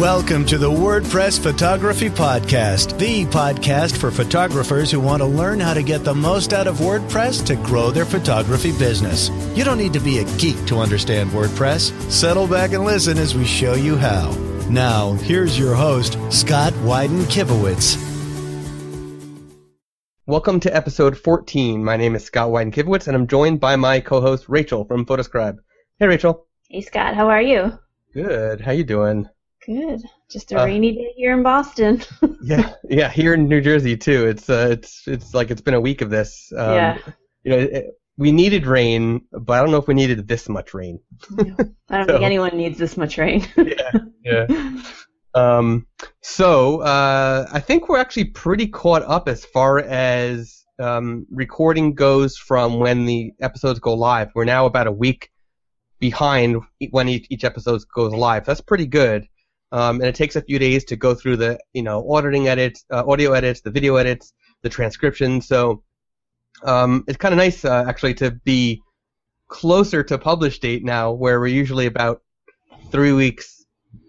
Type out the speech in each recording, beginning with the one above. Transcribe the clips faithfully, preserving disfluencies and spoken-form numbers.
Welcome to the WordPress Photography Podcast, the podcast for photographers who want to learn how to get the most out of WordPress to grow their photography business. You don't need to be a geek to understand WordPress. Settle back and listen as we show you how. Now, here's your host, Scott Wyden-Kivowitz. Welcome to episode fourteen. My name is Scott Wyden-Kivowitz, and I'm joined by my co-host, Rachel from Photoscribe. Hey, Rachel. Hey, Scott. How are you? Good. How you doing? Good. Just a uh, rainy day here in Boston. yeah, yeah. Here in New Jersey too. It's uh, it's it's like it's been a week of this. Um, yeah. You know, it, we needed rain, but I don't know if we needed this much rain. no, I don't so, think anyone needs this much rain. yeah, yeah. Um. So, uh, I think we're actually pretty caught up as far as um recording goes from when the episodes go live. We're now about a week behind when each, each episode goes live. That's pretty good. Um, and it takes a few days to go through the, you know, auditing edits, uh, audio edits, the video edits, the transcription. So um, it's kind of nice, uh, actually, to be closer to publish date now, where we're usually about three weeks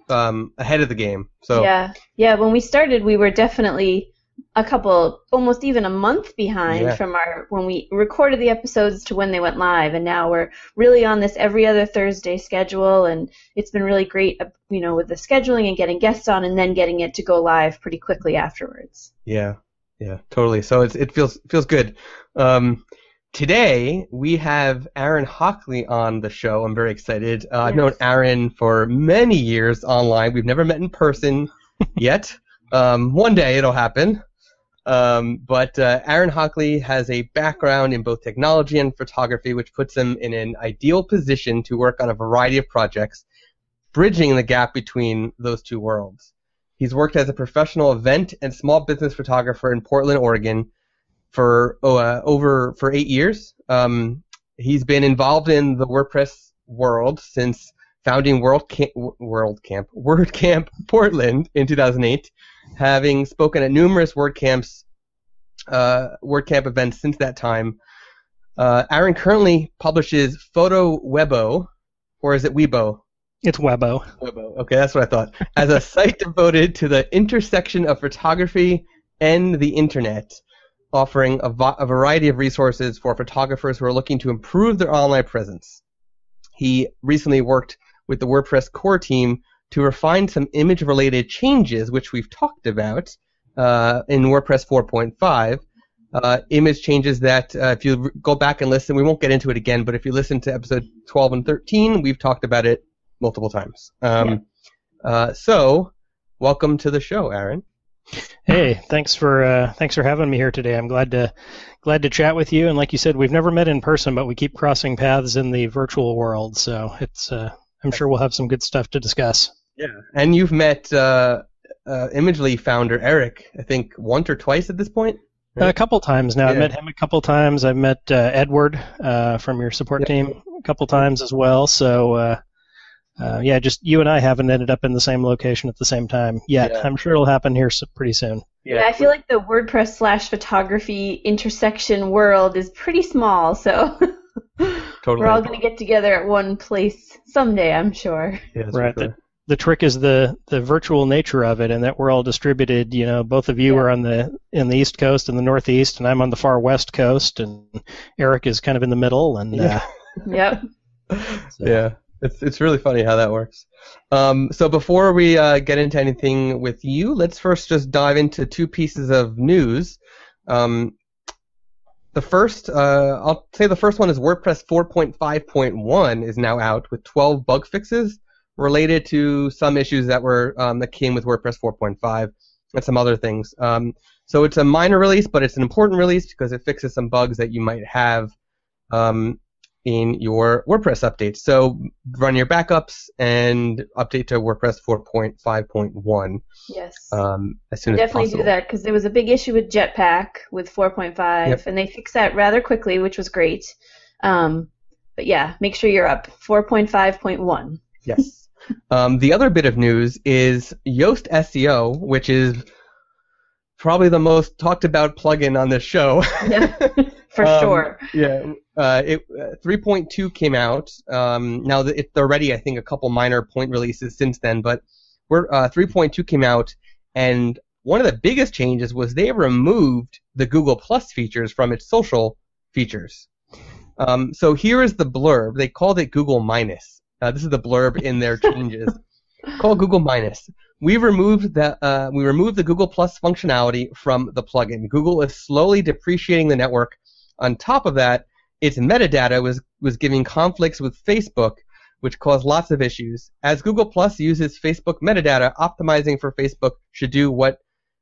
um, ahead of the game. So yeah, yeah. When we started, we were definitely a couple, almost even a month behind yeah. from our when we recorded the episodes to when they went live, and now we're really on this every other Thursday schedule, and it's been really great, you know, with the scheduling and getting guests on, and then getting it to go live pretty quickly afterwards. Yeah, yeah, totally. So it's it feels feels good. Um, today we have Aaron Hockley on the show. I'm very excited. Uh, yes. I've known Aaron for many years online. We've never met in person yet. Um, one day it'll happen. Um, but uh, Aaron Hockley has a background in both technology and photography, which puts him in an ideal position to work on a variety of projects, bridging the gap between those two worlds. He's worked as a professional event and small business photographer in Portland, Oregon, for uh, over for eight years. Um, he's been involved in the WordPress world since founding WorldCamp, WorldCamp, WordCamp Portland in two thousand eight. Having spoken at numerous WordCamps, uh, WordCamp events since that time, uh, Aaron currently publishes PhotoWebo, or is it Webo? It's Webo. Webo. Okay, that's what I thought. As a site devoted to the intersection of photography and the internet, offering a, vo- a variety of resources for photographers who are looking to improve their online presence. He recently worked with the WordPress core team to refine some image-related changes, which we've talked about uh, in WordPress four point five, uh, image changes that uh, if you re- go back and listen, we won't get into it again, but if you listen to episode twelve and thirteen, we've talked about it multiple times. Um, yeah. uh, so, welcome to the show, Aaron. Hey, thanks for uh, thanks for having me here today. I'm glad to glad to chat with you. And like you said, we've never met in person, but we keep crossing paths in the virtual world, so it's uh, I'm sure we'll have some good stuff to discuss. Yeah, and you've met uh, uh, Imagely founder Eric, I think, once or twice at this point? Right? A couple times now. Yeah. I've met him a couple times. I've met uh, Edward uh, from your support yeah. team a couple times as well. So, uh, uh, yeah, just you and I haven't ended up in the same location at the same time yet. Yeah. I'm sure it'll happen here so pretty soon. Yeah, I feel like the WordPress slash photography intersection world is pretty small, so... Totally. We're all going to get together at one place someday, I'm sure. Yeah, right. Sure. The, the trick is the, the virtual nature of it, and that we're all distributed. You know, both of you yeah. are on the in the East Coast and the Northeast, and I'm on the far West Coast, and Eric is kind of in the middle. And yeah. Uh, yep. So. Yeah. It's it's really funny how that works. Um, so before we uh, get into anything with you, let's first just dive into two pieces of news. Um, The first, uh, I'll say the first one is WordPress four point five point one is now out with twelve bug fixes related to some issues that were um, that came with WordPress four point five and some other things. Um, so it's a minor release, but it's an important release because it fixes some bugs that you might have um, in your WordPress updates. So run your backups and update to WordPress four point five point one. Yes. Um, as soon as definitely possible. Do that, because there was a big issue with Jetpack with four point five, yep. and they fixed that rather quickly, which was great. Um, but yeah, make sure you're up. four point five point one. Yes. um, the other bit of news is Yoast S E O, which is probably the most talked about plugin on this show. Yeah, for um, sure. Yeah. Uh, it uh, three point two came out. Um, now, the, it's already, I think, a couple minor point releases since then, but Word, uh, three point two came out, and one of the biggest changes was they removed the Google Plus features from its social features. Um, so here is the blurb. They called it Google Minus. Uh, this is the blurb in their changes. Call Google Minus. We removed the uh, we removed the Google Plus functionality from the plugin. Google is slowly depreciating the network. On top of that, its metadata was was giving conflicts with Facebook, which caused lots of issues. As Google Plus uses Facebook metadata, optimizing for Facebook should do what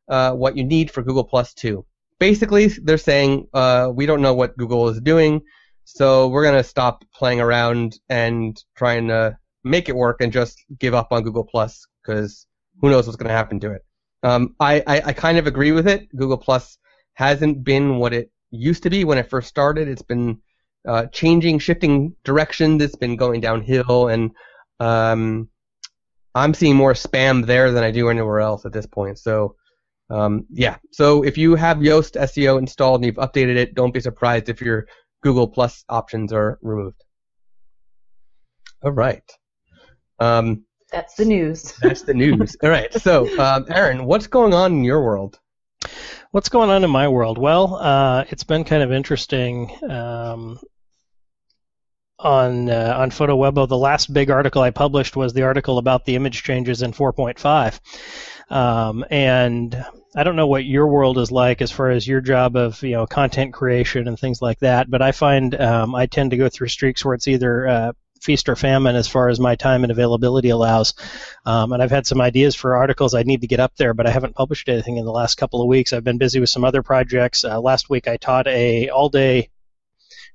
uh, what you need for Google Plus too. Basically, they're saying uh, we don't know what Google is doing, so we're gonna stop playing around and trying to make it work and just give up on Google Plus because who knows what's going to happen to it. Um, I, I, I kind of agree with it. Google Plus hasn't been what it used to be when it first started. It's been uh, changing, shifting directions. It's been going downhill, and um, I'm seeing more spam there than I do anywhere else at this point. So, um, yeah. So if you have Yoast S E O installed and you've updated it, don't be surprised if your Google Plus options are removed. All right. Um, that's the news. That's the news. All right. So, um, Aaron, what's going on in your world? What's going on in my world? Well, uh, it's been kind of interesting. Um, on uh, on PhotoWebo, the last big article I published was the article about the image changes in four point five. Um, and I don't know what your world is like as far as your job of, you know, content creation and things like that, but I find um, I tend to go through streaks where it's either uh, feast or famine as far as my time and availability allows. Um, and I've had some ideas for articles I need to get up there, but I haven't published anything in the last couple of weeks. I've been busy with some other projects. Uh, last week I taught a all-day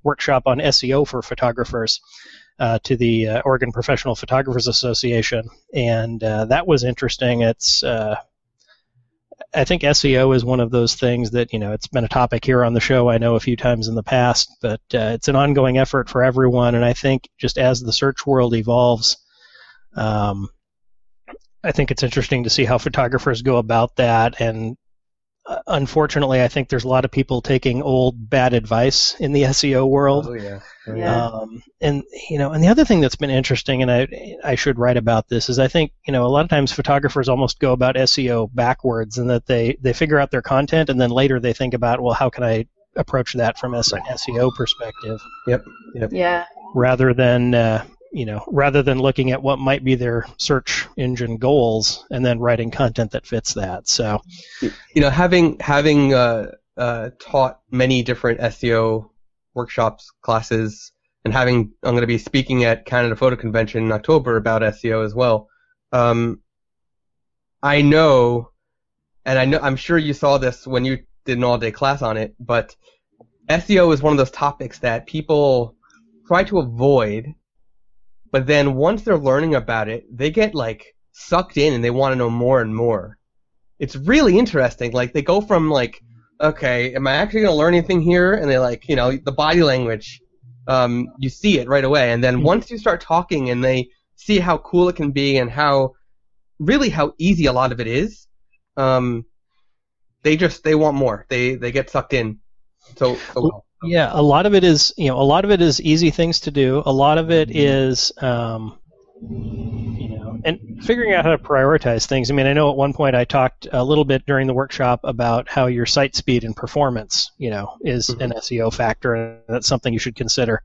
workshop on S E O for photographers uh, to the uh, Oregon Professional Photographers Association, and uh, that was interesting. It's uh, I think S E O is one of those things that, you know, it's been a topic here on the show, I know, a few times in the past, but uh, it's an ongoing effort for everyone, and I think just as the search world evolves, um, I think it's interesting to see how photographers go about that, and uh, unfortunately, I think there's a lot of people taking old, bad advice in the S E O world. Oh, yeah. yeah. Um, and, you know, and the other thing that's been interesting, and I, I should write about this, is I think, you know, a lot of times photographers almost go about S E O backwards, in that they, they figure out their content, and then later they think about, well, how can I approach that from an S E O perspective? Yep. yep. Yeah. Rather than... Uh, you know, rather than looking at what might be their search engine goals and then writing content that fits that. So, you know, having having uh, uh, taught many different S E O workshops, classes, and having I'm going to be speaking at Canada Photo Convention in October about S E O as well. Um, I know, and I know I'm sure you saw this when you did an all-day class on it, but S E O is one of those topics that people try to avoid. But then once they're learning about it, they get, like, sucked in and they want to know more and more. It's really interesting. Like, they go from, like, okay, am I actually going to learn anything here? And they, like, you know, the body language, um, you see it right away. And then once you start talking and they see how cool it can be and how, really how easy a lot of it is, um, they just, they want more. They they get sucked in so, so well. Yeah, a lot of it is, you know, a lot of it is easy things to do. A lot of it is, um, you know, and figuring out how to prioritize things. I mean, I know at one point I talked a little bit during the workshop about how your site speed and performance, you know, is mm-hmm. an S E O factor, and that's something you should consider.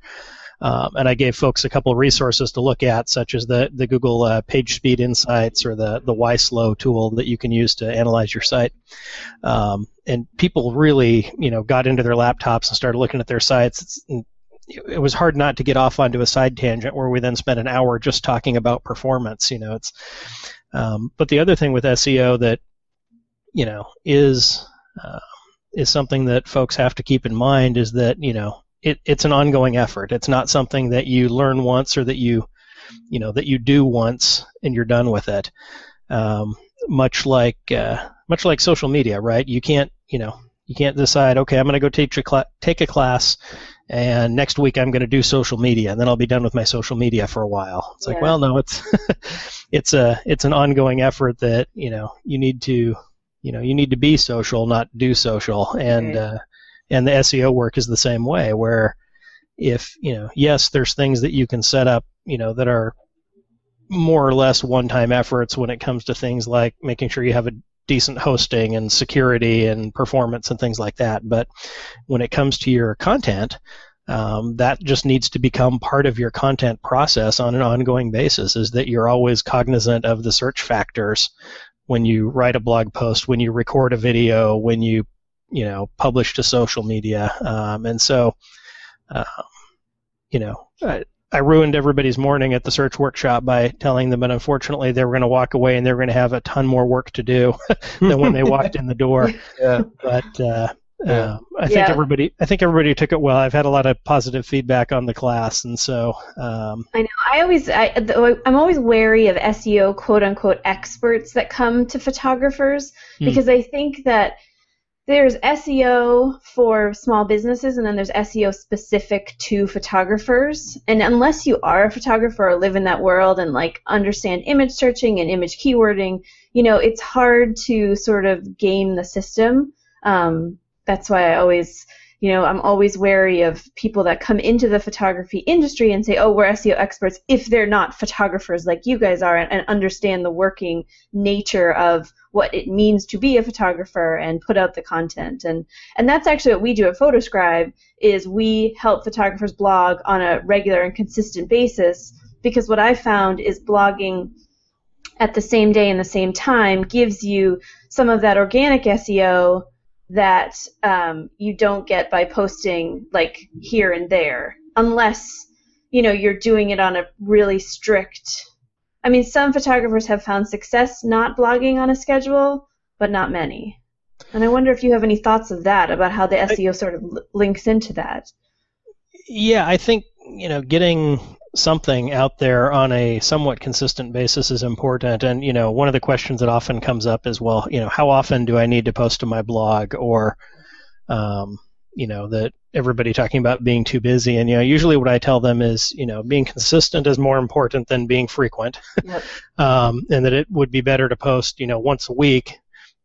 Um, and I gave folks a couple of resources to look at, such as the the Google uh, PageSpeed Insights or the the YSlow tool that you can use to analyze your site. Um, and people really, you know, got into their laptops and started looking at their sites. It's, it was hard not to get off onto a side tangent where we then spent an hour just talking about performance. You know, it's. Um, but the other thing with S E O that, you know, is uh, is something that folks have to keep in mind is that, you know. It, it's an ongoing effort. It's not something that you learn once or that you, you know, that you do once and you're done with it. Um, much like uh, much like social media, right? You can't, you know, you can't decide, okay, I'm going to go teach a cl- take a class, and next week I'm going to do social media, and then I'll be done with my social media for a while. It's yeah. like, well, no, it's it's a it's an ongoing effort that, you know, you need to, you know, you need to be social, not do social, and. Right. Uh, And the S E O work is the same way, where if, you know, yes, there's things that you can set up, you know, that are more or less one-time efforts when it comes to things like making sure you have a decent hosting and security and performance and things like that. But when it comes to your content, um, that just needs to become part of your content process on an ongoing basis, is that you're always cognizant of the search factors when you write a blog post, when you record a video, when you, you know, publish to social media. Um, and so, uh, you know, I, I ruined everybody's morning at the search workshop by telling them that unfortunately they were going to walk away and they were going to have a ton more work to do than when they walked in the door. Yeah. But uh, yeah. uh, I think yeah. everybody, I think everybody took it well. I've had a lot of positive feedback on the class, and so um, I know I always, I, I'm always wary of S E O quote unquote experts that come to photographers hmm. because I think that there's S E O for small businesses, and then there's S E O specific to photographers. And unless you are a photographer or live in that world and like understand image searching and image keywording, you know, it's hard to sort of game the system. Um, that's why I always, you know, I'm always wary of people that come into the photography industry and say, oh, we're S E O experts, if they're not photographers like you guys are and, and understand the working nature of what it means to be a photographer and put out the content. And and that's actually what we do at Photoscribe, is we help photographers blog on a regular and consistent basis, because what I found is blogging at the same day and the same time gives you some of that organic S E O that um, you don't get by posting like here and there, unless, you know, you're doing it on a really strict... I mean, some photographers have found success not blogging on a schedule, but not many. And I wonder if you have any thoughts of that, about how the S E O I, sort of l- links into that. Yeah, I think, you know, getting something out there on a somewhat consistent basis is important. And, you know, one of the questions that often comes up is, well, you know, how often do I need to post to my blog? Or, um, you know, that everybody talking about being too busy. And, you know, usually what I tell them is, you know, being consistent is more important than being frequent. Yep. um, and that it would be better to post, you know, once a week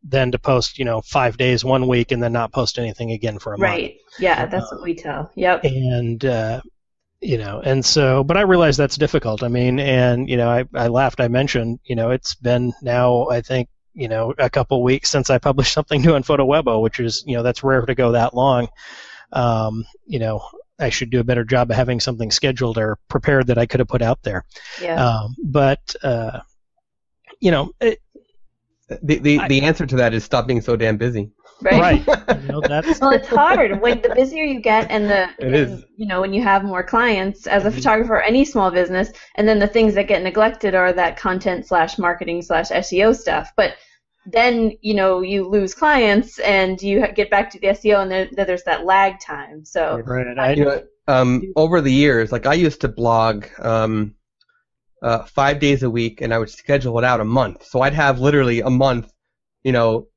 than to post, you know, five days one week and then not post anything again for a right. month. Right. Yeah, that's um, what we tell. Yep. And, uh, you know, and so, but I realize that's difficult. I mean, and, you know, I, I laughed. I mentioned, you know, it's been now, I think, you know, a couple weeks since I published something new on PhotoWebo, which is, you know, that's rare to go that long. Um, you know, I should do a better job of having something scheduled or prepared that I could have put out there. Yeah. Um, but, uh, you know, it, the the, I, the answer to that is stop being so damn busy. Right. Right. You know, that's... Well, it's hard. When the busier you get, and the it is. you know, when you have more clients as a photographer or any small business, and then the things that get neglected are that content slash marketing slash S E O stuff. But then, you know, you lose clients and you get back to the S E O, and then there's that lag time. So right. I, you know, um, over the years, like I used to blog um, uh, five days a week, and I would schedule it out a month. So I'd have literally a month, you know,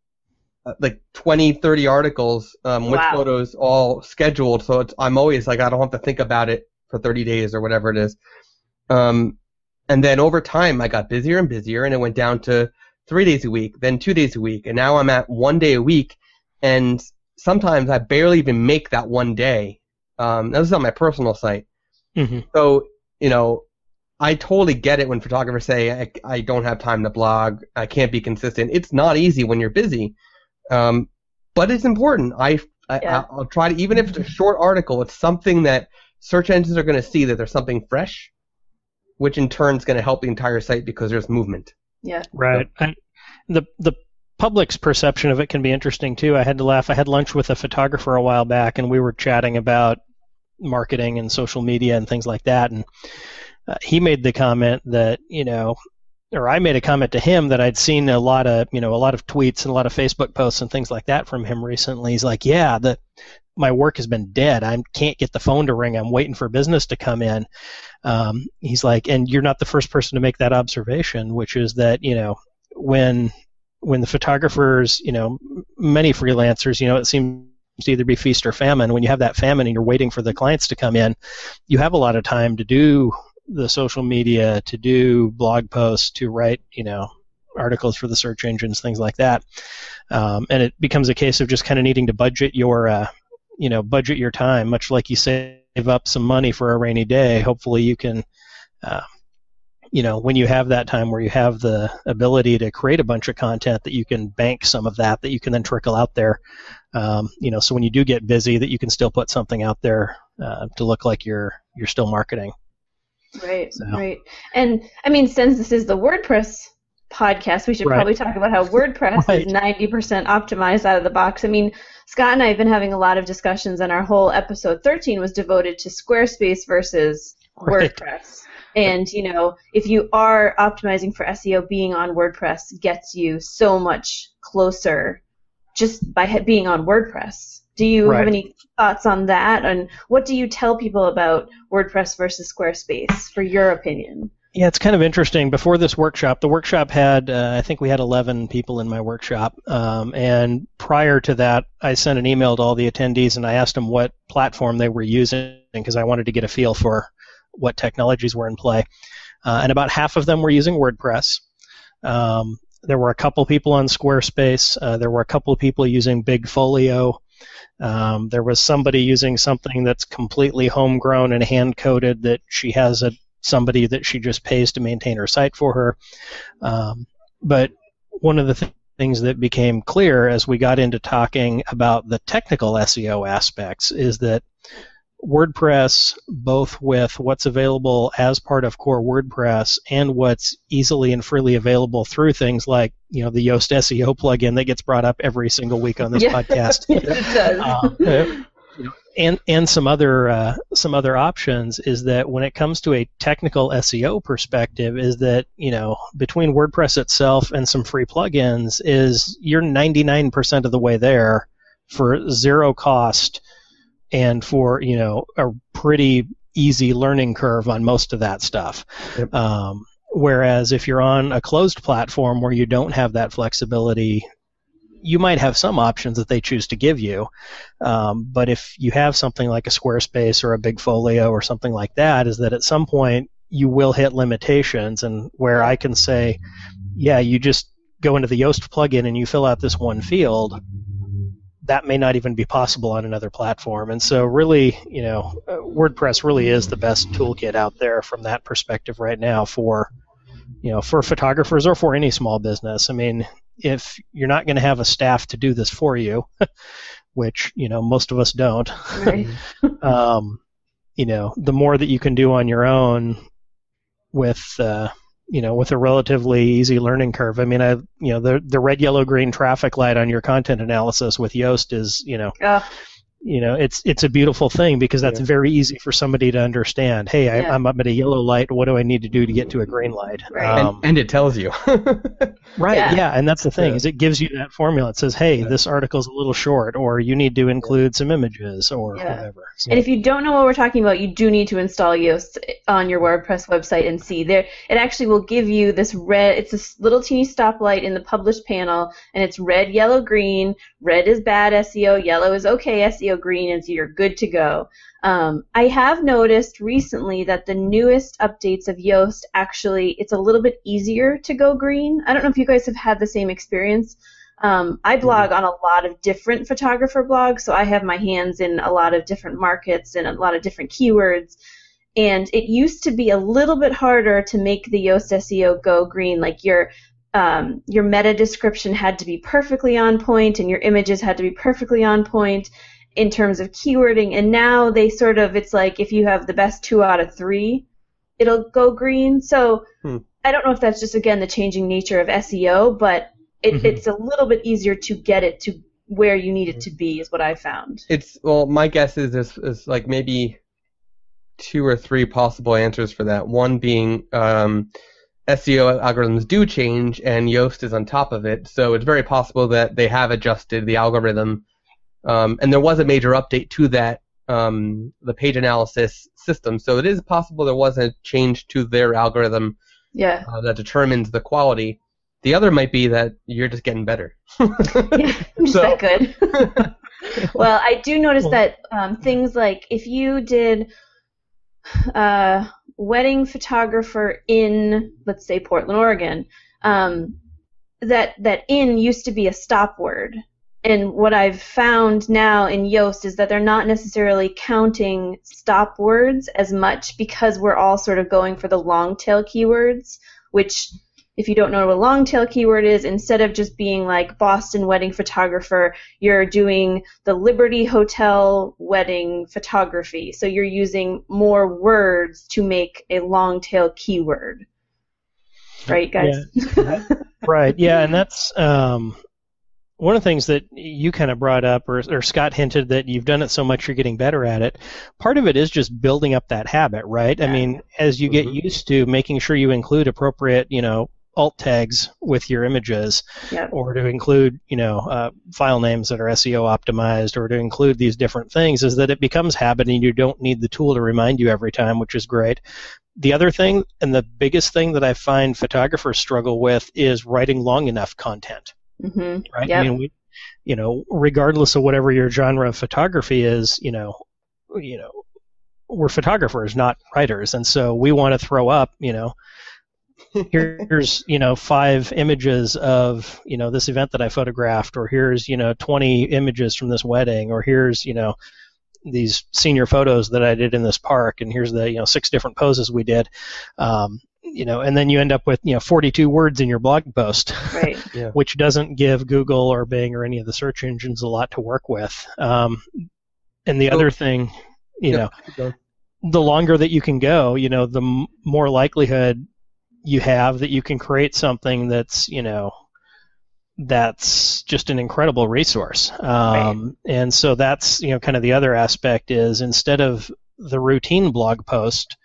like twenty, thirty articles um, with wow. photos all scheduled. So it's, I'm always like, I don't have to think about it for thirty days or whatever it is. Um, and then over time, I got busier and busier, and it went down to three days a week, then two days a week, and now I'm at one day a week, and sometimes I barely even make that one day. Um, now this is on my personal site. Mm-hmm. So, you know, I totally get it when photographers say, I, I don't have time to blog, I can't be consistent. It's not easy when you're busy. Um, but it's important. I, I yeah. I'll try to, even if it's a short article, it's something that search engines are going to see that there's something fresh, which in turn is going to help the entire site because there's movement. Yeah. Right. So, I, the the public's perception of it can be interesting too. I had to laugh. I had lunch with a photographer a while back, and we were chatting about marketing and social media and things like that. And uh, he made the comment that, you know, or I made a comment to him that I'd seen a lot of, you know, a lot of tweets and a lot of Facebook posts and things like that from him recently. He's like, yeah, the, my work has been dead. I can't get the phone to ring. I'm waiting for business to come in. Um, he's like, and you're not the first person to make that observation, which is that, you know, when when the photographers, you know, many freelancers, you know, it seems to either be feast or famine. When you have that famine and you're waiting for the clients to come in, you have a lot of time to do the social media, to do blog posts, to write, you know, articles for the search engines, things like that. Um, and it becomes a case of just kind of needing to budget your, uh, you know, budget your time, much like you save up some money for a rainy day. Hopefully you can, uh, you know, when you have that time where you have the ability to create a bunch of content, that you can bank some of that, that you can then trickle out there, um, you know, so when you do get busy, that you can still put something out there uh, to look like you're you're still marketing. Right, so. Right. And, I mean, since this is the WordPress podcast, we should right. probably talk about how WordPress right. is ninety percent optimized out of the box. I mean, Scott and I have been having a lot of discussions, and our whole episode thirteen was devoted to Squarespace versus right. WordPress. And, you know, if you are optimizing for S E O, being on WordPress gets you so much closer just by being on WordPress. Do you right. have any thoughts on that? And what do you tell people about WordPress versus Squarespace, for your opinion? Yeah, it's kind of interesting. Before this workshop, the workshop had, uh, I think we had eleven people in my workshop. Um, and prior to that, I sent an email to all the attendees, and I asked them what platform they were using, because I wanted to get a feel for what technologies were in play. Uh, and about half of them were using WordPress. Um, there were a couple people on Squarespace. Uh, there were a couple of people using Bigfolio. Um, there was somebody using something that's completely homegrown and hand-coded that she has a somebody that she just pays to maintain her site for her. Um, but one of the th- things that became clear as we got into talking about the technical S E O aspects is that WordPress, both with what's available as part of core WordPress and what's easily and freely available through things like, you know, the Yoast S E O plugin that gets brought up every single week on this yeah, podcast, it does. Um, you know, and and some other uh, some other options, is that when it comes to a technical S E O perspective, is that, you know, between WordPress itself and some free plugins, is you're ninety-nine percent of the way there for zero cost. And for, you know, a pretty easy learning curve on most of that stuff. Yep. Um, whereas if you're on a closed platform where you don't have that flexibility, you might have some options that they choose to give you. Um, but if you have something like a Squarespace or a Bigfolio or something like that, is that at some point you will hit limitations. And where I can say, yeah, you just go into the Yoast plugin and you fill out this one field, that may not even be possible on another platform. And so really, you know, WordPress really is the best toolkit out there from that perspective right now for, you know, for photographers or for any small business. I mean, if you're not going to have a staff to do this for you, which, you know, most of us don't, right. um, you know, the more that you can do on your own with, uh, you know, with a relatively easy learning curve. I mean, I, you know, the the red, yellow, green traffic light on your content analysis with Yoast is, you know, uh, you know, it's it's a beautiful thing, because that's yeah. very easy for somebody to understand. Hey, I, yeah. I'm up at a yellow light. What do I need to do to get to a green light? Right. Um, and, and it tells you. right. Yeah. yeah. And that's the thing, is it gives you that formula. It says, hey, yeah. this article's a little short, or you need to include some images, or yeah. whatever. So, and if you don't know what we're talking about, you do need to install Yoast on your WordPress website and see there. It actually will give you this red. It's this little teeny stoplight in the published panel, and it's red, yellow, green. Red is bad S E O. Yellow is okay S E O. Green is you're good to go. Um, I have noticed recently that the newest updates of Yoast, actually, it's a little bit easier to go green. I don't know if you guys have had the same experience. Um, I blog on a lot of different photographer blogs, so I have my hands in a lot of different markets and a lot of different keywords. And it used to be a little bit harder to make the Yoast S E O go green, like your um, your meta description had to be perfectly on point, and your images had to be perfectly on point in terms of keywording, and now they sort of, it's like if you have the best two out of three, it'll go green. So hmm. I don't know if that's just, again, the changing nature of S E O, but it, mm-hmm. it's a little bit easier to get it to where you need it to be, is what I found. It's well, my guess is there's, there's like maybe two or three possible answers for that. One being um, S E O algorithms do change, and Yoast is on top of it, so it's very possible that they have adjusted the algorithm. Um, and there was a major update to that, um, the page analysis system. So it is possible there was a change to their algorithm yeah. uh, that determines the quality. The other might be that you're just getting better. yeah, I'm just so. that good. Well, I do notice that um, things like if you did uh, wedding photographer in, let's say, Portland, Oregon, um, that, that in used to be a stop word. And what I've found now in Yoast is that they're not necessarily counting stop words as much, because we're all sort of going for the long tail keywords, which, if you don't know what a long tail keyword is, instead of just being like Boston wedding photographer, you're doing the Liberty Hotel wedding photography. So you're using more words to make a long tail keyword. Right, guys? Yeah. Right, yeah, and that's um, one of the things that you kind of brought up, or, or Scott hinted that you've done it so much you're getting better at it. Part of it is just building up that habit, right? Yeah. I mean, as you get mm-hmm. used to making sure you include appropriate, you know, alt tags with your images, yep. or to include, you know, uh, file names that are S E O optimized, or to include these different things, is that it becomes habit and you don't need the tool to remind you every time, which is great. The other thing, and the biggest thing that I find photographers struggle with, is writing long enough content, mm-hmm. right? Yep. I mean, we, you know, regardless of whatever your genre of photography is, you know, you know, we're photographers, not writers, and so we want to throw up, you know, here's, you know, five images of, you know, this event that I photographed, or here's, you know, twenty images from this wedding, or here's, you know, these senior photos that I did in this park, and here's the, you know, six different poses we did. Um, you know, and then you end up with, you know, forty-two words in your blog post, right. yeah. which doesn't give Google or Bing or any of the search engines a lot to work with. Um, and the oh. other thing, you yeah. know, the longer that you can go, you know, the m- more likelihood you have that you can create something that's, you know, that's just an incredible resource. Um, right. And so that's, you know, kind of the other aspect is, instead of the routine blog post,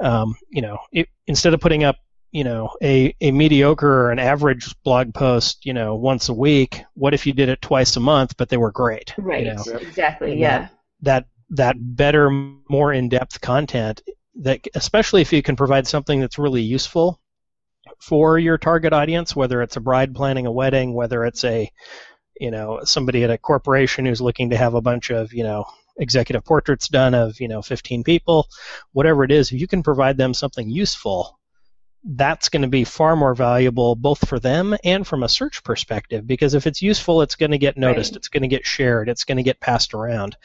um, you know, it, instead of putting up, you know, a, a mediocre or an average blog post, you know, once a week, what if you did it twice a month, but they were great? Right, you know? Exactly, and yeah. That, that, that better, more in-depth content, that especially if you can provide something that's really useful for your target audience, whether it's a bride planning a wedding, whether it's a, you know, somebody at a corporation who's looking to have a bunch of, you know, executive portraits done of, you know, fifteen people, whatever it is, if you can provide them something useful, that's going to be far more valuable both for them and from a search perspective, because if it's useful, it's going to get noticed, right. it's going to get shared, it's going to get passed around.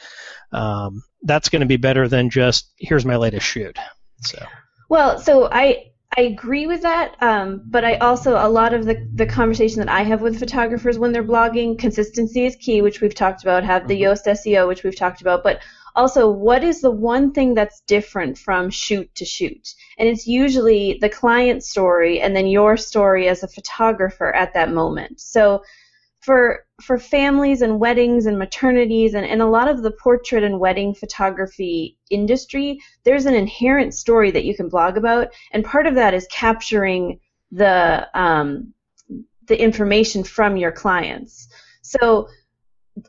Um, that's going to be better than just, here's my latest shoot. So. Well, so I I agree with that, um, but I also, a lot of the, the conversation that I have with photographers when they're blogging, consistency is key, which we've talked about, have the Yoast S E O, which we've talked about, but also, what is the one thing that's different from shoot to shoot? And it's usually the client's story and then your story as a photographer at that moment. So for for families and weddings and maternities and, and a lot of the portrait and wedding photography industry, there's an inherent story that you can blog about, and part of that is capturing the um, the information from your clients. So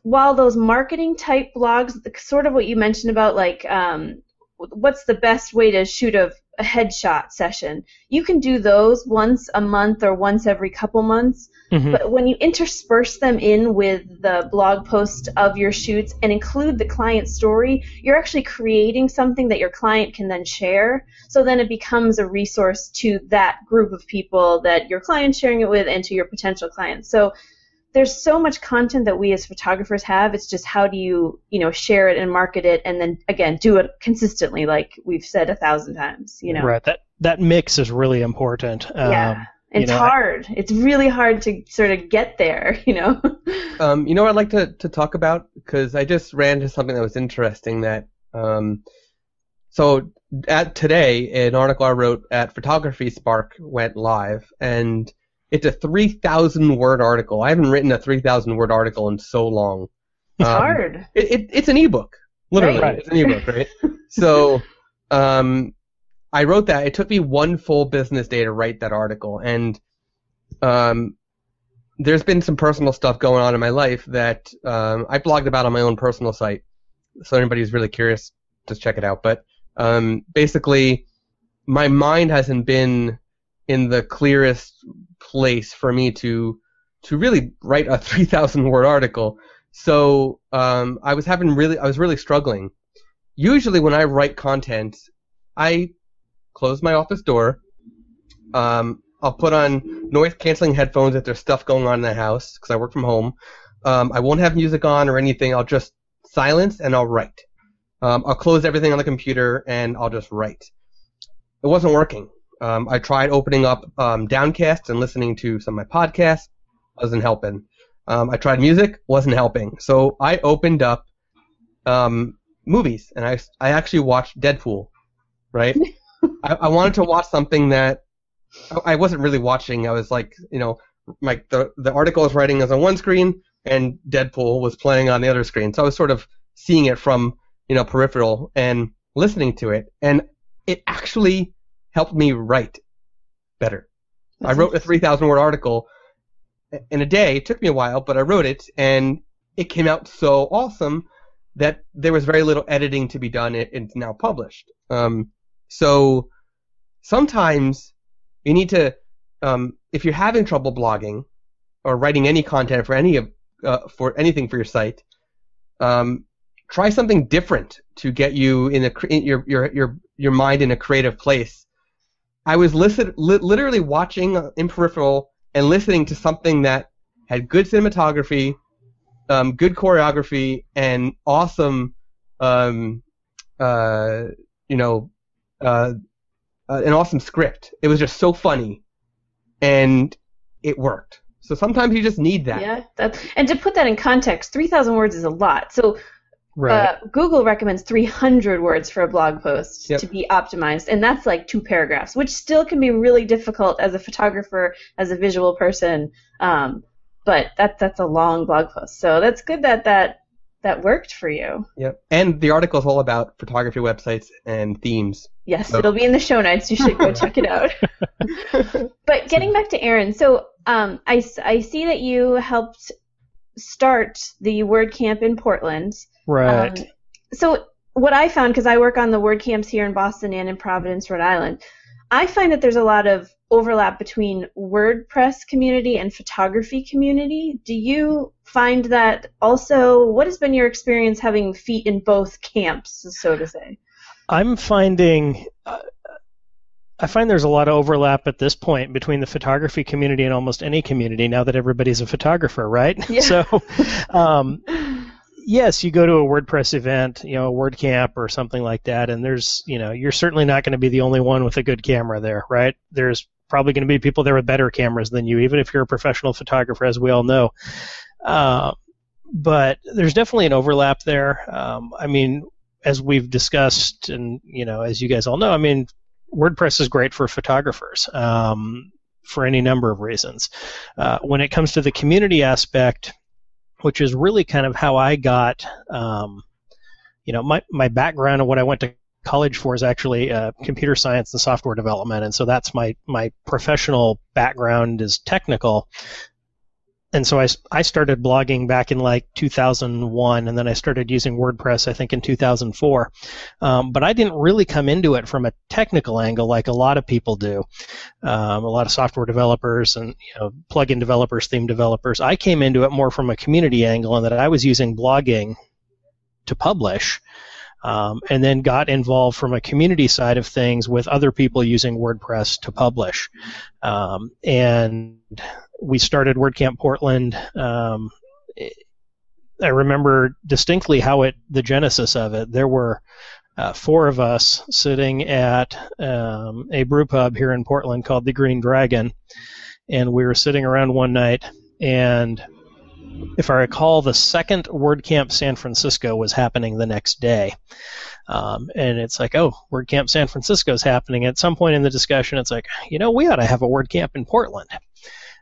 while those marketing type blogs, sort of what you mentioned about like um, what's the best way to shoot a, a headshot session, you can do those once a month or once every couple months, mm-hmm. but when you intersperse them in with the blog post of your shoots and include the client's story, you're actually creating something that your client can then share, so then it becomes a resource to that group of people that your client's sharing it with and to your potential clients. So there's so much content that we as photographers have. It's just how do you, you know, share it and market it, and then again do it consistently, like we've said a thousand times. You know, right? That that mix is really important. Yeah, um, it's you know, hard. I, it's really hard to sort of get there. You know. um, you know, what I'd like to to talk about, because I just ran into something that was interesting. That um, so at today, an article I wrote at Photography Spark went live, and it's a three thousand word article. I haven't written a three thousand word article in so long. It's um, hard. It, it, it's an ebook, literally. Right. It's an ebook, right? So um, I wrote that. It took me one full business day to write that article. And um, there's been some personal stuff going on in my life that um, I blogged about on my own personal site. So anybody who's really curious, just check it out. But um, basically, my mind hasn't been in the clearest place for me to to really write a three thousand word article. So um, I was having really I was really struggling. Usually when I write content, I close my office door. Um, I'll put on noise canceling headphones if there's stuff going on in the house, because I work from home. Um, I won't have music on or anything. I'll just silence and I'll write. Um, I'll close everything on the computer and I'll just write. It wasn't working. Um, I tried opening up um, Downcast and listening to some of my podcasts. Wasn't helping. Um, I tried music. Wasn't helping. So I opened up um, movies, and I, I actually watched Deadpool, right? I, I wanted to watch something that I wasn't really watching. I was like, you know, like the, the article I was writing is on one screen, and Deadpool was playing on the other screen. So I was sort of seeing it from, you know, peripheral and listening to it. And it actually helped me write better. That's I wrote a three thousand word article in a day. It took me a while, but I wrote it, and it came out so awesome that there was very little editing to be done. It, it's now published. Um, so sometimes you need to, um, if you're having trouble blogging or writing any content for any of uh, for anything for your site, um, try something different to get you in a in your your your your mind in a creative place. I was listen, li- literally watching in peripheral and listening to something that had good cinematography, um, good choreography, and awesome, um, uh, you know, uh, uh, an awesome script. It was just so funny, and it worked. So sometimes you just need that. Yeah, that's, and to put that in context, three thousand words is a lot. So right. uh, Google recommends three hundred words for a blog post yep. to be optimized, and that's like two paragraphs, which still can be really difficult as a photographer, as a visual person. Um, but that that's a long blog post. So that's good that that, that worked for you. Yep. And the article is all about photography websites and themes. Yes, so. It'll be in the show notes. You should go check it out. But getting back to Aaron, so um, I, I see that you helped start the WordCamp in Portland. Right. Um, so what I found, because I work on the WordCamps here in Boston and in Providence, Rhode Island, I find that there's a lot of overlap between WordPress community and photography community. Do you find that also? What has been your experience having feet in both camps, so to say? I'm finding, uh, I find there's a lot of overlap at this point between the photography community and almost any community now that everybody's a photographer, right? Yeah. So, um, yes, you go to a WordPress event, you know, a WordCamp or something like that, and there's, you know, you're certainly not going to be the only one with a good camera there, right? There's probably going to be people there with better cameras than you, even if you're a professional photographer, as we all know. Uh, but there's definitely an overlap there. Um, I mean, as we've discussed, and, you know, as you guys all know, I mean, WordPress is great for photographers. Um, for any number of reasons. Uh, when it comes to the community aspect, which is really kind of how I got, um, you know, my, my background and what I went to college for is actually uh, computer science and software development, and so that's my, my professional background is technical. And so I, I started blogging back in like two thousand one, and then I started using WordPress, I think, in two thousand four. Um, but I didn't really come into it from a technical angle like a lot of people do. Um, a lot of software developers and, you know, plugin developers, theme developers. I came into it more from a community angle, and that I was using blogging to publish, um, and then got involved from a community side of things with other people using WordPress to publish. Um, and... We started WordCamp Portland. Um, I remember distinctly how it, the genesis of it. There were uh, four of us sitting at um, a brew pub here in Portland called the Green Dragon, and we were sitting around one night, and if I recall, the second WordCamp San Francisco was happening the next day. Um, and it's like, oh, WordCamp San Francisco is happening. At some point in the discussion, it's like, you know, we ought to have a WordCamp in Portland.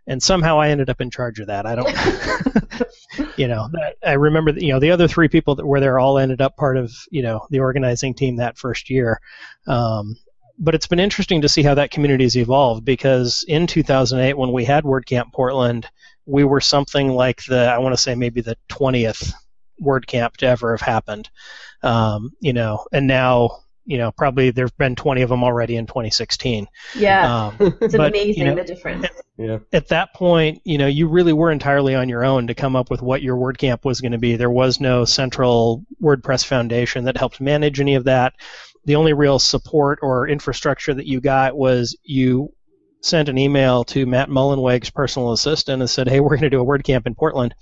And somehow I ended up in charge of that. I don't, you know, I remember, you know, the other three people that were there all ended up part of, you know, the organizing team that first year. Um, but it's been interesting to see how that community has evolved, because in two thousand eight, when we had WordCamp Portland, we were something like the, I want to say maybe the twentieth WordCamp to ever have happened. Um, you know, and now, you know, probably there have been twenty of them already in twenty sixteen. Yeah, um, it's but, amazing, you know, the difference. At, yeah. at that point, you know, you really were entirely on your own to come up with what your WordCamp was going to be. There was no central WordPress foundation that helped manage any of that. The only real support or infrastructure that you got was you sent an email to Matt Mullenweg's personal assistant and said, hey, we're going to do a WordCamp in Portland.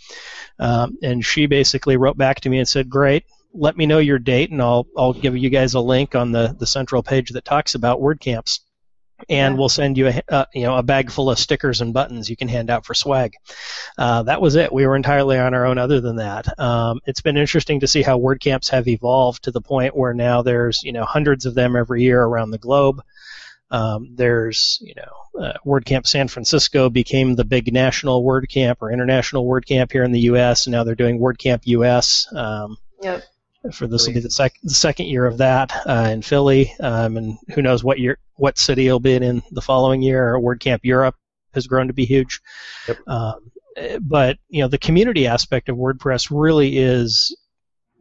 Um, and she basically wrote back to me and said, great, let me know your date, and I'll I'll give you guys a link on the, the central page that talks about WordCamps. And we'll send you a uh, you know a bag full of stickers and buttons you can hand out for swag. Uh, that was it. We were entirely on our own. Other than that, um, it's been interesting to see how WordCamps have evolved to the point where now there's you know hundreds of them every year around the globe. Um, there's you know uh, WordCamp San Francisco became the big national WordCamp or international WordCamp here in the U S. And now they're doing WordCamp U S. Um, yep. For this will be the, sec the second year of that uh, in Philly, um, and who knows what year, what city it'll be in the following year. WordCamp Europe has grown to be huge, yep. um, but you know the community aspect of WordPress really is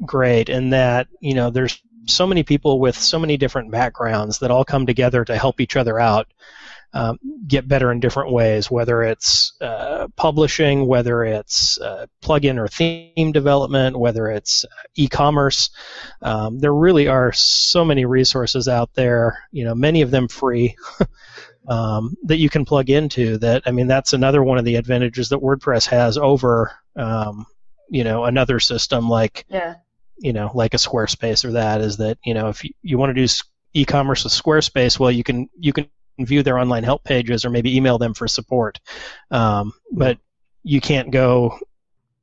great in that you know there's so many people with so many different backgrounds that all come together to help each other out. Um, get better in different ways, whether it's uh, publishing, whether it's uh, plugin or theme development, whether it's e-commerce. Um, there really are so many resources out there, you know, many of them free, um, that you can plug into. That I mean, that's another one of the advantages that WordPress has over, um, you know, another system like, yeah. you know, like a Squarespace or that is that you know if you, you want to do e-commerce with Squarespace, well, you can you can view their online help pages or maybe email them for support. Um, but you can't go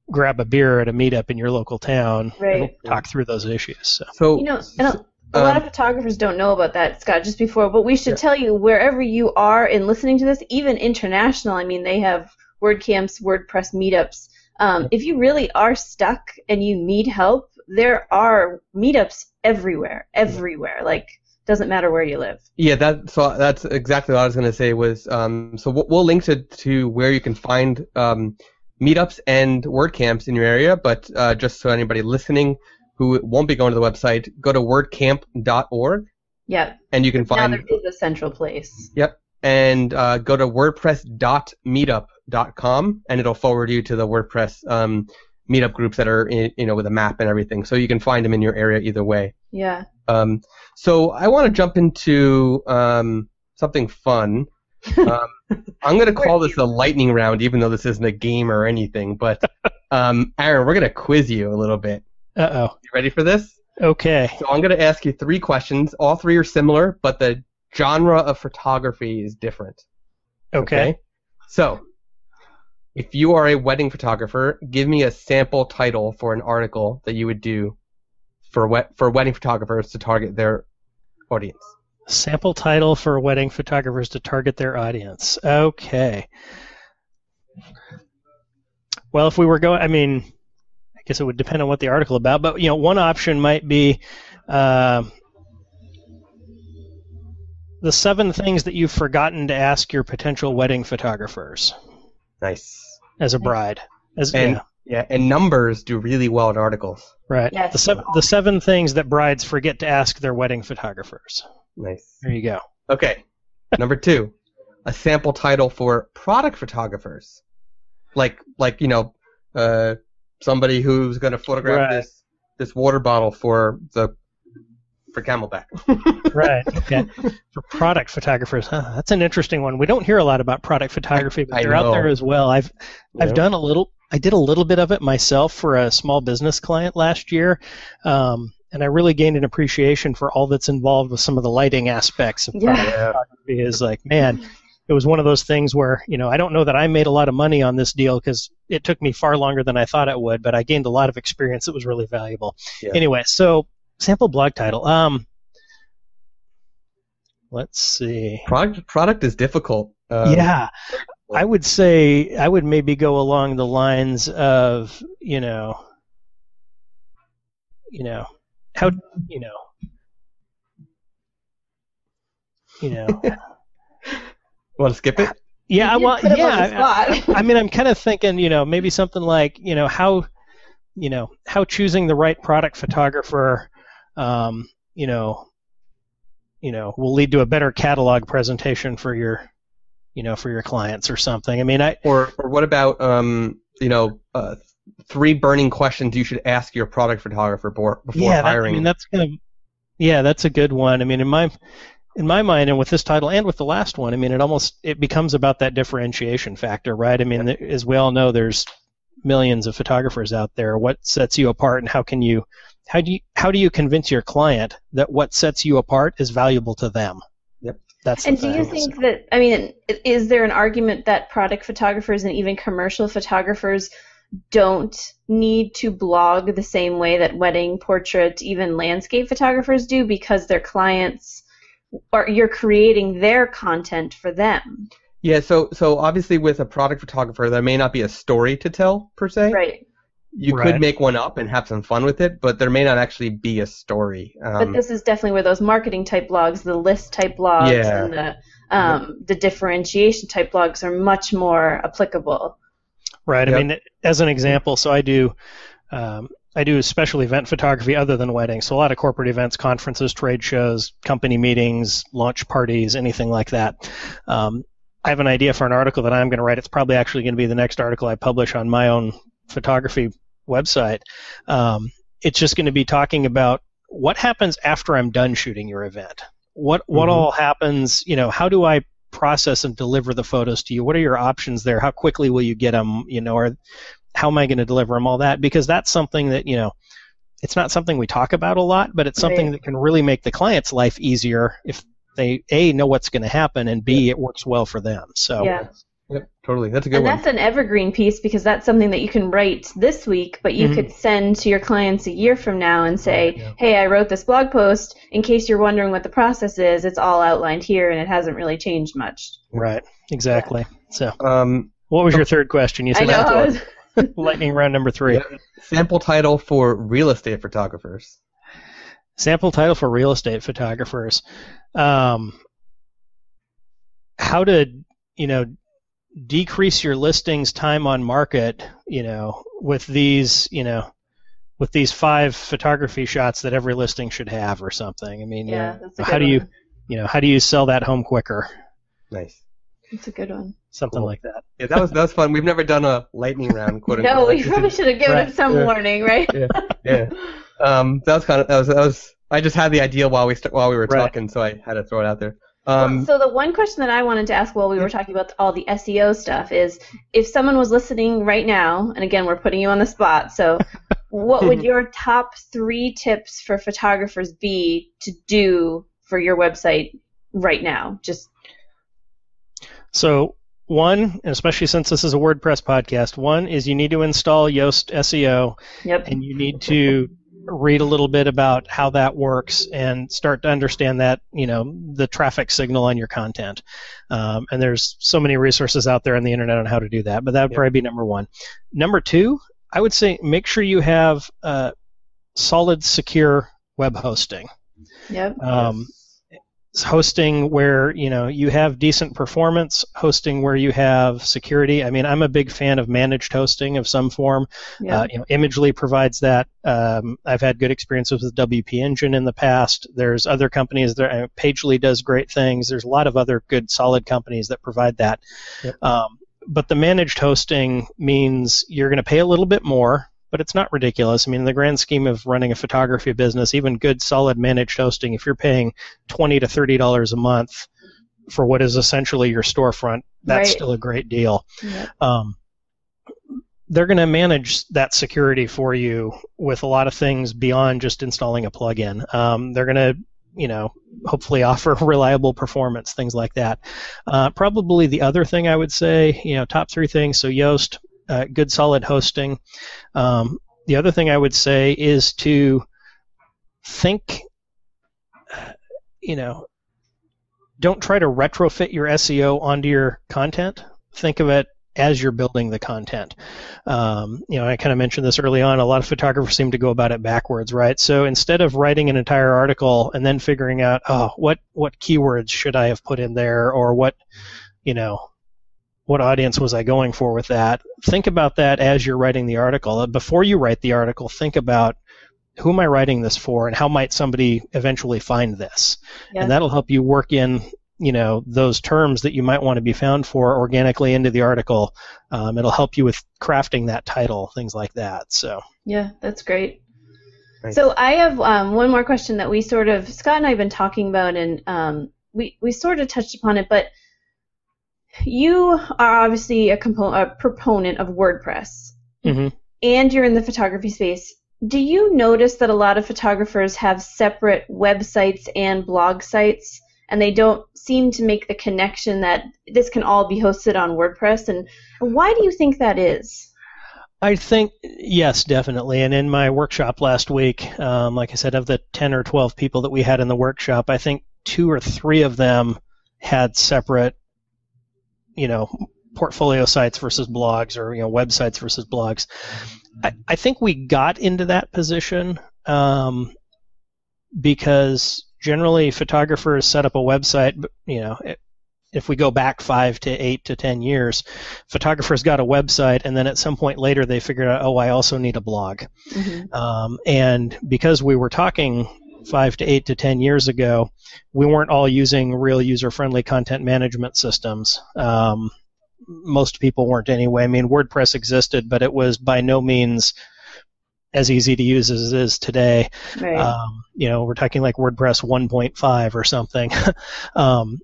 grab a beer at a meetup in your local town right. and talk through those issues. So, so you know, and a, a um, lot of photographers don't know about that, Scott, just before, but we should yeah. tell you wherever you are in listening to this, even international, I mean, they have WordCamps, WordPress meetups. Um, if you really are stuck and you need help, there are meetups everywhere, everywhere. Yeah. Like, doesn't matter where you live. Yeah, that, so that's exactly what I was going to say was, um, so we'll, we'll link to, to where you can find um, meetups and WordCamps in your area, but uh, just so anybody listening who won't be going to the website, go to wordcamp dot org. Yep. And you can find... Now there is a central place. Yep. And uh, go to wordpress dot meetup dot com, and it'll forward you to the WordPress um, meetup groups that are, in, you know, with a map and everything. So you can find them in your area either way. Yeah. Um, so I want to jump into um, something fun. Um, I'm going to call this the lightning round, even though this isn't a game or anything. But um, Aaron, we're going to quiz you a little bit. Uh oh. You ready for this? Okay. So I'm going to ask you three questions. All three are similar, but the genre of photography is different. Okay. Okay? So if you are a wedding photographer, give me a sample title for an article that you would do for we for wedding photographers to target their audience. Sample title for wedding photographers to target their audience. Okay. Well, if we were going, I mean, I guess it would depend on what the article about, but you know, one option might be uh, the seven things that you've forgotten to ask your potential wedding photographers. Nice. As a bride. As and, you know, yeah, and numbers do really well in articles. Right. Yes. The, seven, the seven things that brides forget to ask their wedding photographers. Nice. There you go. Okay. Number two, a sample title for product photographers. Like, like you know, uh, somebody who's going to photograph right. this this water bottle for the for Camelback. Right. Okay. For product photographers, huh? That's an interesting one. We don't hear a lot about product photography, but I, I they're know. out there as well. I've I've yeah. done a little. I did a little bit of it myself for a small business client last year, um, and I really gained an appreciation for all that's involved with some of the lighting aspects of yeah. product photography. Is like, man, it was one of those things where, you know, I don't know that I made a lot of money on this deal because it took me far longer than I thought it would, but I gained a lot of experience that was really valuable. Yeah. Anyway, so sample blog title. Um, let's see. Product, product is difficult. Um, yeah. I would say I would maybe go along the lines of you know, you know, how you know, you know. Want to skip it? Yeah, well, yeah. I, I mean, I'm kind of thinking, you know, maybe something like, you know, how, you know, how choosing the right product photographer, um, you know, you know, will lead to a better catalog presentation for your. you know, for your clients or something. I mean, I or or what about um, you know, uh, three burning questions you should ask your product photographer before yeah, that, hiring. Yeah, I mean that's kind of yeah, that's a good one. I mean, in my in my mind, and with this title and with the last one, I mean, it almost it becomes about that differentiation factor, right? I mean, as we all know, there's millions of photographers out there. What sets you apart, and how can you, how do you, how do you convince your client that what sets you apart is valuable to them? Yep, that's. And do you think that, I mean, is there an argument that product photographers and even commercial photographers don't need to blog the same way that wedding, portrait, even landscape photographers do, because their clients, or you're creating their content for them? Yeah, so so obviously with a product photographer, there may not be a story to tell, per se. Right. You right. could make one up and have some fun with it, but there may not actually be a story. Um, but this is definitely where those marketing-type blogs, the list-type blogs, yeah. and the um, the differentiation-type blogs are much more applicable. Right. Yep. I mean, as an example, so I do... Um, I do special event photography other than weddings, so a lot of corporate events, conferences, trade shows, company meetings, launch parties, anything like that. Um, I have an idea for an article that I'm going to write. It's probably actually going to be the next article I publish on my own photography website. Um, it's just going to be talking about what happens after I'm done shooting your event. What what mm-hmm. all happens, you know, how do I process and deliver the photos to you? What are your options there? How quickly will you get them, you know, or how am I going to deliver them, all that? Because that's something that, you know, it's not something we talk about a lot, but it's something right. that can really make the client's life easier if they, A, know what's going to happen, and B, it works well for them. So, yeah. Yep, totally. That's a good and one. And that's an evergreen piece, because that's something that you can write this week, but you mm-hmm. could send to your clients a year from now and say, yeah. hey, I wrote this blog post. In case you're wondering what the process is, it's all outlined here, and it hasn't really changed much. Right, exactly. Yeah. So, um, what was your third question? You said I know. I was- Lightning round number three. Yeah. Sample title for real estate photographers. Sample title for real estate photographers. Um, how to, you know, decrease your listings time on market, you know, with these, you know, with these five photography shots that every listing should have, or something. I mean, yeah, that's a good how one. do you, you know, how do you sell that home quicker? Nice. That's a good one. Something cool. like that. Yeah, that was that was fun. We've never done a lightning round, quote unquote. No, we probably should have given right. him some yeah. warning, right? Yeah, yeah. Um, that was kind of that was that was. I just had the idea while we st- while we were right. talking, so I had to throw it out there. Um, so the one question that I wanted to ask while we were talking about all the S E O stuff is, if someone was listening right now, and again, we're putting you on the spot, so what would your top three tips for photographers be to do for your website right now? Just so. One, and especially since this is a WordPress podcast, one is you need to install Yoast S E O, yep. and you need to read a little bit about how that works and start to understand that, you know, the traffic signal on your content. Um, and there's so many resources out there on the internet on how to do that, but that would yep. probably be number one. Number two, I would say make sure you have uh, solid, secure web hosting. Yep. Um, hosting where, you know, you have decent performance, hosting where you have security. I mean, I'm a big fan of managed hosting of some form. Yeah. Uh, you know, Imagely provides that. Um, I've had good experiences with W P Engine in the past. There's other companies there. Pagely does great things. There's a lot of other good, solid companies that provide that. Yep. Um, but the managed hosting means you're going to pay a little bit more, but it's not ridiculous. I mean, in the grand scheme of running a photography business, even good, solid managed hosting, if you're paying twenty to thirty dollars a month for what is essentially your storefront, that's right. still a great deal. Yeah. Um, they're going to manage that security for you with a lot of things beyond just installing a plugin. Um, they're going to, you know, hopefully offer reliable performance, things like that. Uh, probably the other thing I would say, you know, top three things, so Yoast, Uh, good solid hosting. Um, the other thing I would say is to think, you know, don't try to retrofit your S E O onto your content. Think of it as you're building the content. Um, you know, I kind of mentioned this early on. A lot of photographers seem to go about it backwards, right? So instead of writing an entire article and then figuring out, oh, what, what keywords should I have put in there, or what, you know, what audience was I going for with that? Think about that as you're writing the article. Before you write the article, think about, who am I writing this for, and how might somebody eventually find this? Yeah. And that'll help you work in, you know, those terms that you might want to be found for organically into the article. Um, it'll help you with crafting that title, things like that. So yeah, that's great. Thanks. So I have um, one more question that we sort of, Scott and I have been talking about, and um, we, we sort of touched upon it, but you are obviously a, compo- a proponent of WordPress, mm-hmm. and you're in the photography space. Do you notice that a lot of photographers have separate websites and blog sites, and they don't seem to make the connection that this can all be hosted on WordPress? And why do you think that is? I think, yes, definitely. And in my workshop last week, um, like I said, of the ten or twelve people that we had in the workshop, I think two or three of them had separate, you know, portfolio sites versus blogs, or, you know, websites versus blogs. I, I think we got into that position um, because generally photographers set up a website, but, you know, it, if we go back five to eight to ten years, photographers got a website, and then at some point later they figured out, oh, I also need a blog. Mm-hmm. Um, and because we were talking five to eight to ten years ago, we weren't all using real user-friendly content management systems. Um, most people weren't anyway. I mean, WordPress existed, but it was by no means as easy to use as it is today. Right. Um, you know, we're talking like WordPress one point five or something. um,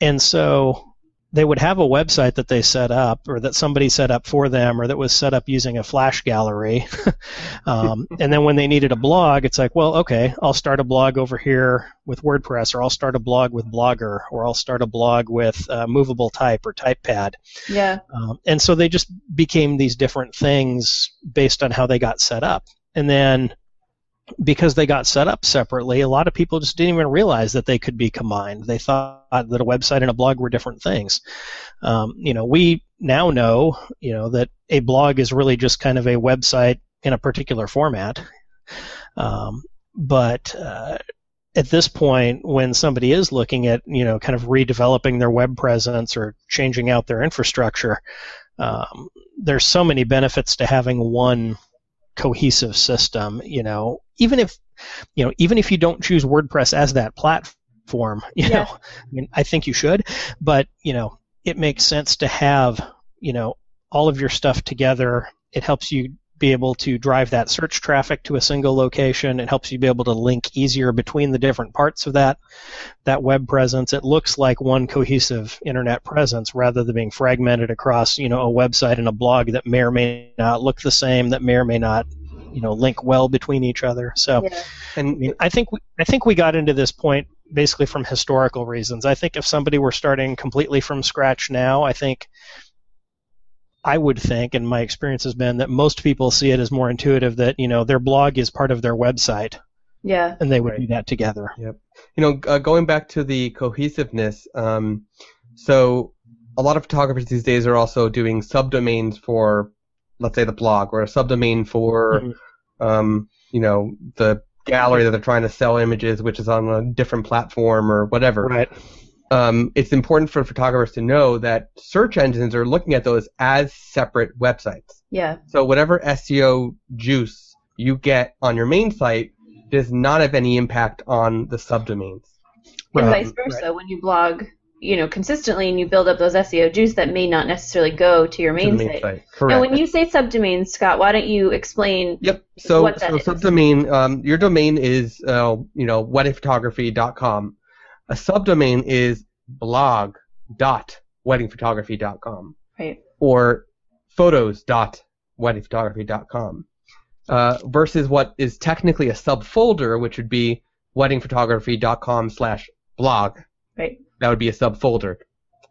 And so they would have a website that they set up, or that somebody set up for them, or that was set up using a flash gallery. um, and then when they needed a blog, it's like, well, okay, I'll start a blog over here with WordPress, or I'll start a blog with Blogger, or I'll start a blog with uh, Movable Type or Typepad. Yeah. Um, and so they just became these different things based on how they got set up. And then because they got set up separately, a lot of people just didn't even realize that they could be combined. They thought that a website and a blog were different things. Um, you know, we now know, you know, that a blog is really just kind of a website in a particular format. Um, but uh, at this point, when somebody is looking at, you know, kind of redeveloping their web presence or changing out their infrastructure, um, there's so many benefits to having one cohesive system. You know, even if you know, even if you don't choose WordPress as that platform, you yeah. know, I mean, I think you should, but you know, it makes sense to have, you know, all of your stuff together. It helps you be able to drive that search traffic to a single location. It helps you be able to link easier between the different parts of that that web presence. It looks like one cohesive internet presence rather than being fragmented across, you know, a website and a blog that may or may not look the same, that may or may not, you know, link well between each other. So, yeah. and I, mean, I think we, I think we got into this point basically from historical reasons. I think if somebody were starting completely from scratch now, I think I would think, and my experience has been, that most people see it as more intuitive that, you know, their blog is part of their website. Yeah. And they would right. do that together. Yep. You know, uh, going back to the cohesiveness, um, so a lot of photographers these days are also doing subdomains for, let's say, the blog, or a subdomain for, mm-hmm. um, you know, the gallery that they're trying to sell images, which is on a different platform or whatever. Right. Um, it's important for photographers to know that search engines are looking at those as separate websites. Yeah. So whatever S E O juice you get on your main site does not have any impact on the subdomains. And um, vice versa. Right. When you blog, you know, consistently and you build up those S E O juice, that may not necessarily go to your main, to main site. site. Correct. Now, when you say subdomains, Scott, why don't you explain yep. so, what that so is? So subdomain, um, your domain is, uh, you know, wedding photography dot com. A subdomain is blog dot wedding photography dot com right. or photos dot wedding photography dot com uh, versus what is technically a subfolder, which would be wedding photography dot com slash blog. Right. That would be a subfolder.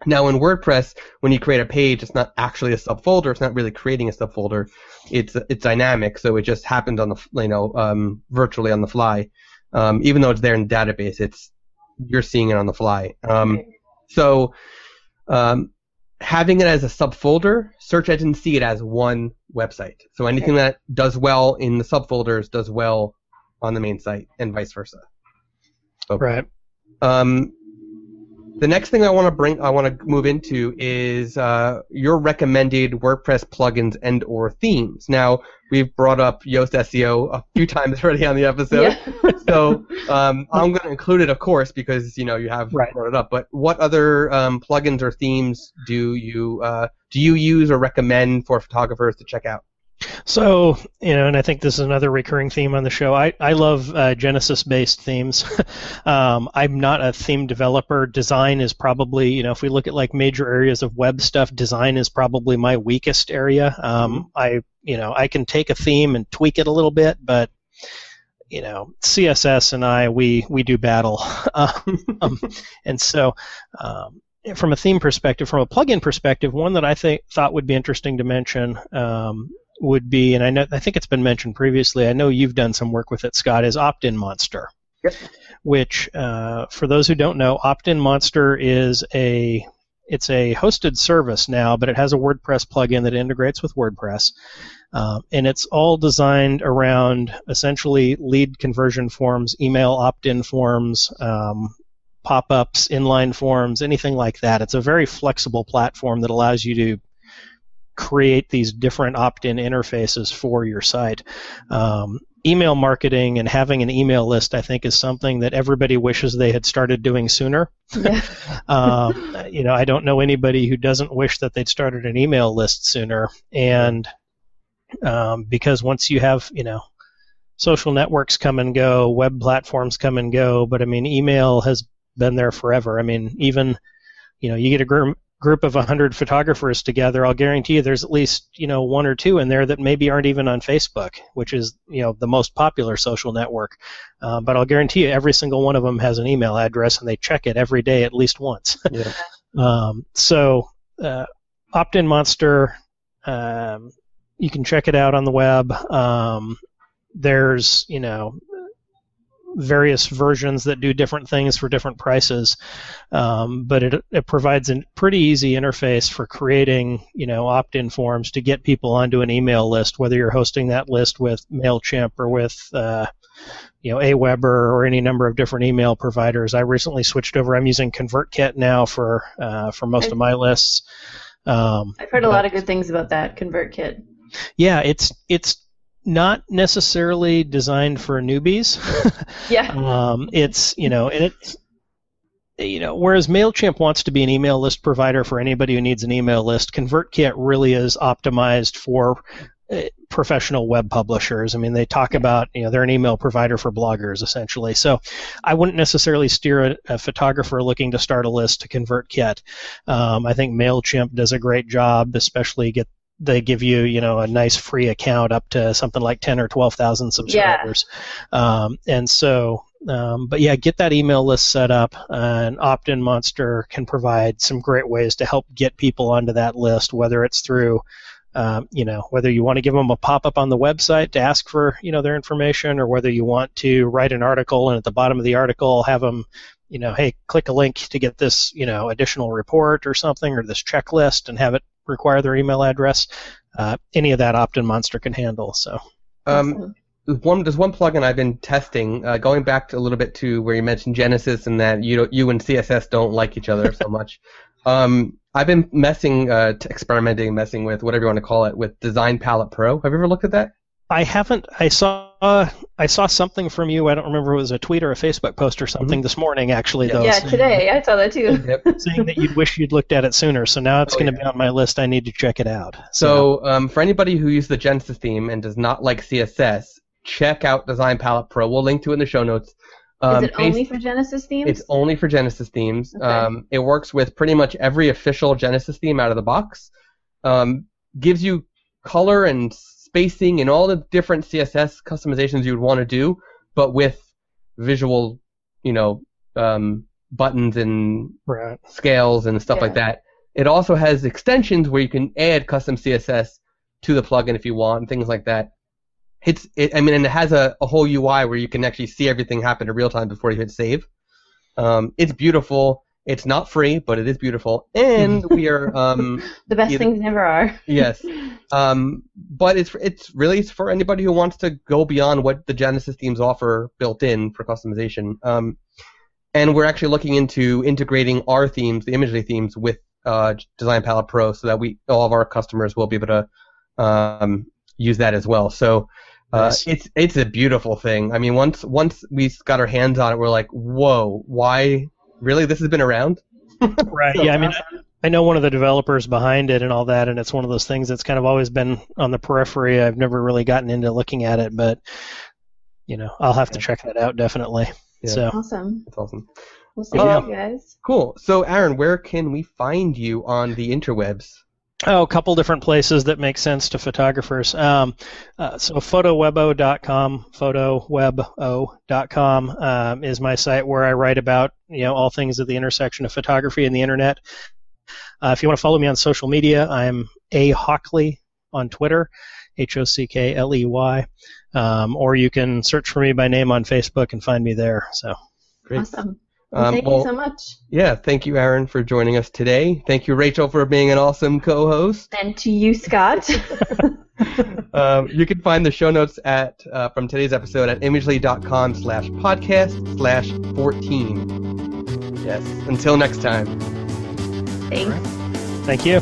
Now in WordPress, when you create a page, it's not actually a subfolder. It's not really creating a subfolder. It's it's dynamic, so it just happens on the you know um, virtually on the fly. Um, even though it's there in the database, it's you're seeing it on the fly. Um, so um, having it as a subfolder, search engines see it as one website. So anything that does well in the subfolders does well on the main site, and vice versa. So, right. Um, the next thing I want to bring, I want to move into is uh, your recommended WordPress plugins and or themes. Now, we've brought up Yoast S E O a few times already on the episode, yeah. so um, I'm going to include it, of course, because you know you have right. brought it up. But what other um, plugins or themes do you uh, do you use or recommend for photographers to check out? So, you know, and I think this is another recurring theme on the show. I, I love uh, Genesis-based themes. um, I'm not a theme developer. Design is probably, you know, if we look at like major areas of web stuff, design is probably my weakest area. Um, I, you know, I can take a theme and tweak it a little bit, but, you know, C S S and I, we, we do battle. um, and so... Um, From a theme perspective, from a plugin perspective, one that I think thought would be interesting to mention um, would be, and I know I think it's been mentioned previously. I know you've done some work with it, Scott. Is OptinMonster, yep. Which, uh, for those who don't know, OptinMonster is a it's a hosted service now, but it has a WordPress plugin that integrates with WordPress, uh, and it's all designed around essentially lead conversion forms, email opt-in forms. Um, pop-ups, inline forms, anything like that. It's a very flexible platform that allows you to create these different opt-in interfaces for your site. Um, email marketing and having an email list, I think, is something that everybody wishes they had started doing sooner. Yeah. um, you know, I don't know anybody who doesn't wish that they'd started an email list sooner. And um, because once you have, you know, social networks come and go, web platforms come and go, but I mean, email has been there forever. I mean, even, you know, you get a gr- group of one hundred photographers together, I'll guarantee you there's at least, you know, one or two in there that maybe aren't even on Facebook, which is, you know, the most popular social network. Uh, but I'll guarantee you every single one of them has an email address and they check it every day at least once. Yeah. um, so uh, OptinMonster, um, you can check it out on the web. Um, there's, you know, various versions that do different things for different prices, um, but it, it provides a pretty easy interface for creating, you know, opt-in forms to get people onto an email list, whether you're hosting that list with MailChimp or with, uh, you know, AWeber or any number of different email providers. I recently switched over. I'm using ConvertKit now for uh, for most I've, of my lists. Um, I've heard a but, lot of good things about that ConvertKit. Yeah, it's it's. Not necessarily designed for newbies. yeah. Um, it's, you know, and it's, you know, whereas MailChimp wants to be an email list provider for anybody who needs an email list, ConvertKit really is optimized for uh, professional web publishers. I mean, they talk about, you know, they're an email provider for bloggers, essentially. So I wouldn't necessarily steer a, a photographer looking to start a list to ConvertKit. Um, I think MailChimp does a great job, especially get They give you, you know, a nice free account up to something like ten or twelve thousand subscribers, yeah. um, and so, um, but yeah, get that email list set up. Uh, and OptinMonster can provide some great ways to help get people onto that list, whether it's through, um, you know, whether you want to give them a pop-up on the website to ask for, you know, their information, or whether you want to write an article and at the bottom of the article have them, you know, hey, click a link to get this, you know, additional report or something, or this checklist, and have it require their email address. Uh, any of that OptinMonster can handle. So, um, one there's one plugin I've been testing. Uh, going back to a little bit to where you mentioned Genesis and that you you and C S S don't like each other so much. Um, I've been messing, uh, experimenting, messing with whatever you want to call it, with Design Palette Pro. Have you ever looked at that? I haven't. I saw uh, I saw something from you. I don't remember if it was a tweet or a Facebook post or something mm-hmm. this morning, actually. Though, yeah, so today. I saw that, too. Yep. Saying that you'd wish you'd looked at it sooner, so now it's oh, going to yeah. be on my list. I need to check it out. So, so um, for anybody who uses the Genesis theme and does not like C S S, check out Design Palette Pro. We'll link to it in the show notes. Um, Is it only for Genesis themes? It's only for Genesis themes. Okay. Um, it works with pretty much every official Genesis theme out of the box. Um, gives you color and spacing and all the different C S S customizations you would want to do, but with visual, you know, um, buttons and right. scales and stuff yeah. like that. It also has extensions where you can add custom C S S to the plugin if you want and things like that. It's, it, I mean, and it has a, a whole U I where you can actually see everything happen in real time before you hit save. Um, it's beautiful. It's not free, but it is beautiful, and we are um, the best either, things never are. Yes, um, but it's it's really for anybody who wants to go beyond what the Genesis themes offer built in for customization. Um, and we're actually looking into integrating our themes, the Imagely themes, with uh, Design Palette Pro, so that we all of our customers will be able to um, use that as well. So uh, nice. it's it's a beautiful thing. I mean, once once we got our hands on it, we're like, whoa, why? Really, this has been around? Right, yeah, I mean, I know one of the developers behind it and all that, and it's one of those things that's kind of always been on the periphery. I've never really gotten into looking at it, but you know, I'll have to check that out definitely. Yeah. So awesome. That's awesome. We'll see um, you guys. Cool. So Aaron, where can we find you on the interwebs? Oh, a couple different places that make sense to photographers. Um, uh, so photowebo dot com, photowebo dot com um, is my site where I write about, you know, all things at the intersection of photography and the internet. Uh, if you want to follow me on social media, I'm A Hockley on Twitter, H O C K L E Y, um, or you can search for me by name on Facebook and find me there. So great. Awesome. Well, thank um, well, you so much. Yeah, thank you, Aaron, for joining us today. Thank you, Rachel, for being an awesome co-host. And to you, Scott. um, you can find the show notes at uh, from today's episode at imagely.com slash podcast slash 14. Yes, until next time. Thanks. Thank you.